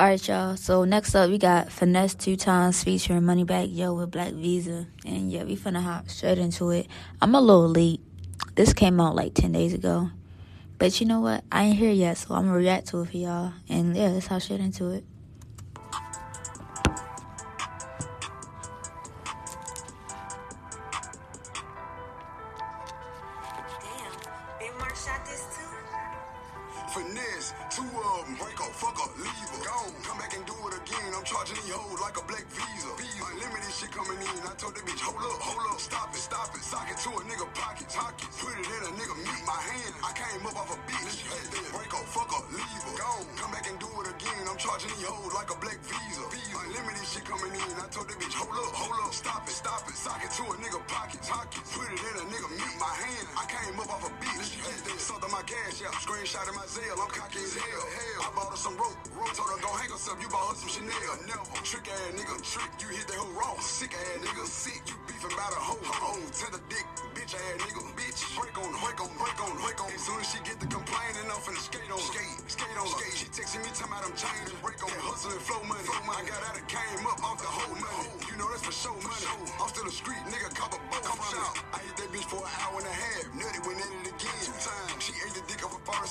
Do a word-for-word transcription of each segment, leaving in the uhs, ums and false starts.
All right, y'all. So next up, we got Finesse Two Times featuring Money Back Yo with Black Visa. And yeah, we finna hop straight into it. I'm a little late. This came out like ten days ago. But you know what? I ain't here yet, so I'm gonna react to it for y'all. And yeah, let's hop straight into it. Damn, Big Mark shot this too? Finesse, two of them, break up, fuck up, leave her, go, come back and do it again. I'm charging these hoes like a Black Visa. Visa. Unlimited shit coming in. I told that bitch, hold up, hold up, stop it, stop it. Sock it to a nigga pocket, sock it, put it in a nigga meet my hand. I came up off a bitch, hey, break up, fuck up, leave her, go, come back and do it again. I'm charging these hoes like a Black Visa. Visa. Unlimited shit coming in. I told that bitch, hold up, hold up, stop it, stop it. Sock it to a nigga pocket, sock it, put it in a nigga meet my hand. I came up off a bitch, hey, then sucked on my cash out, screenshot in my Z. I'm cocky as hell. hell. I bought her some rope. rope. Told her go hang herself. You bought her some Chanel. Never. Trick ass nigga. Trick. You hit that hoe wrong. Sick ass nigga. Sick. You beefing by the hoe. Ho. Tender dick. Bitch ass nigga. Bitch. Break on. Break on. Break on. Break on. As soon as she get the complaining, I'm finna skate on. Skate. Skate on. Skate. She texting me talking about I'm changing. Break on. Hustling flow money. Flow money. I got out and came up off the whole money. Ho. You know that's for show money. Show. I'm still a street nigga. Cop a boat. Come out. I hit that bitch for an hour and a half. Nutty went in it again. Two times. She ate the dick of a forty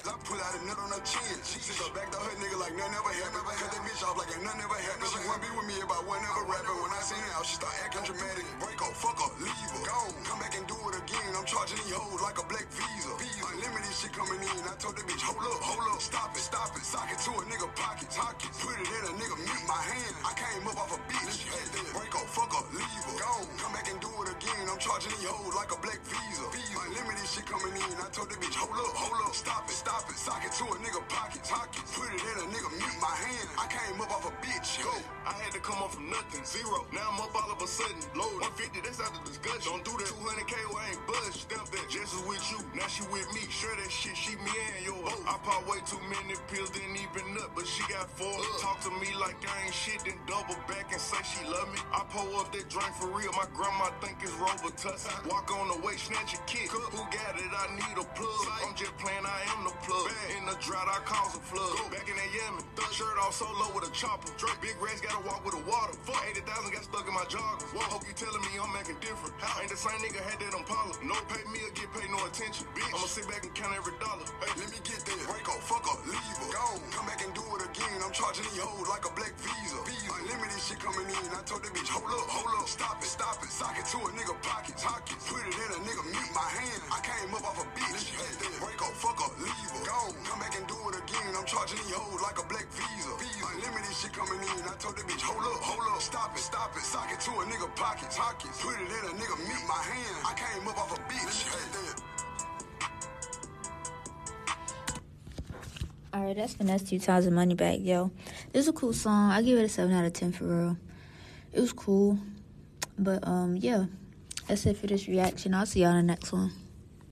I put out a nut on her chin. She just back to her nigga like nothing ever happened. Cut that bitch off like nothing ever happened. She wouldn't be with me if I wasn't ever rapping. When I seen her out, she start acting dramatic. Break up, fuck up, leave her. Go, come back and do it again. I'm charging these hoes like a Black Visa. Unlimited shit coming in. I told that bitch, hold up, hold up, stop it, stop it. Sock it to a nigga pocket, sock it. Put it in a nigga, meet my hand. I came up off a bitch. Break up, fuck up, leave her. Go, come back and do it again. I'm charging these hoes like a Black Visa. Unlimited shit coming in. I told that bitch, hold up, hold up, stop it, stop it. Sock it to a nigga pocket, pocket, put it in a nigga, meet my hand. I came up off a bitch, go. I had to come off from nothing, zero. Now I'm up all of a sudden, loaded. one fifty, that's out of discussion. Don't do that. two hundred K, well, I ain't budge. Stamp that. Jess is with you, now she with me. Sure that shit, she me and yours. Oh. I pop way too many pills, didn't even up, but she got four. Uh. Talk to me like I ain't shit, then double back and say she love me. I pull up that drink for real, my grandma think it's Robitussin. Walk on the way, snatch a kick. Who got it? I need a plug. I'm just playing, I am the plug. In the drought, I cause a flood. Go. Back in that Yemen, thug shirt off solo with a chopper. Drug big rats, gotta walk with a water. Fuck eighty thousand, got stuck in my joggers. Whoa, hope you telling me I'm acting different. How ain't the same nigga had that Impala? No pay me or get paid no attention, bitch. I'ma sit back and count every dollar. Hey, let me get there. Break up, fuck up, leave her. Go, come back and do it again. I'm charging these hoes like a Black Visa. Visa. Unlimited shit coming in. I told that bitch, hold up, hold up, stop it, stop it. Sock it to a nigga pocket, pocket. Put it in a nigga, meet my hand. I came up off a bitch. Break up, fuck up, leave. Go, come back and do it again. I'm charging these hoes like a Black Visa. Unlimited shit coming in. I told that bitch, hold up, hold up, stop it, stop it. Sock it to a nigga pocket, pocket. Put it in a nigga, meet my hand. I came up off a bitch. All right, that's Finesse Two Times of Money Back Yo. This is a cool song. I give it a seven out of ten for real. It was cool. But, um, yeah, that's it for this reaction. I'll see y'all in the next one.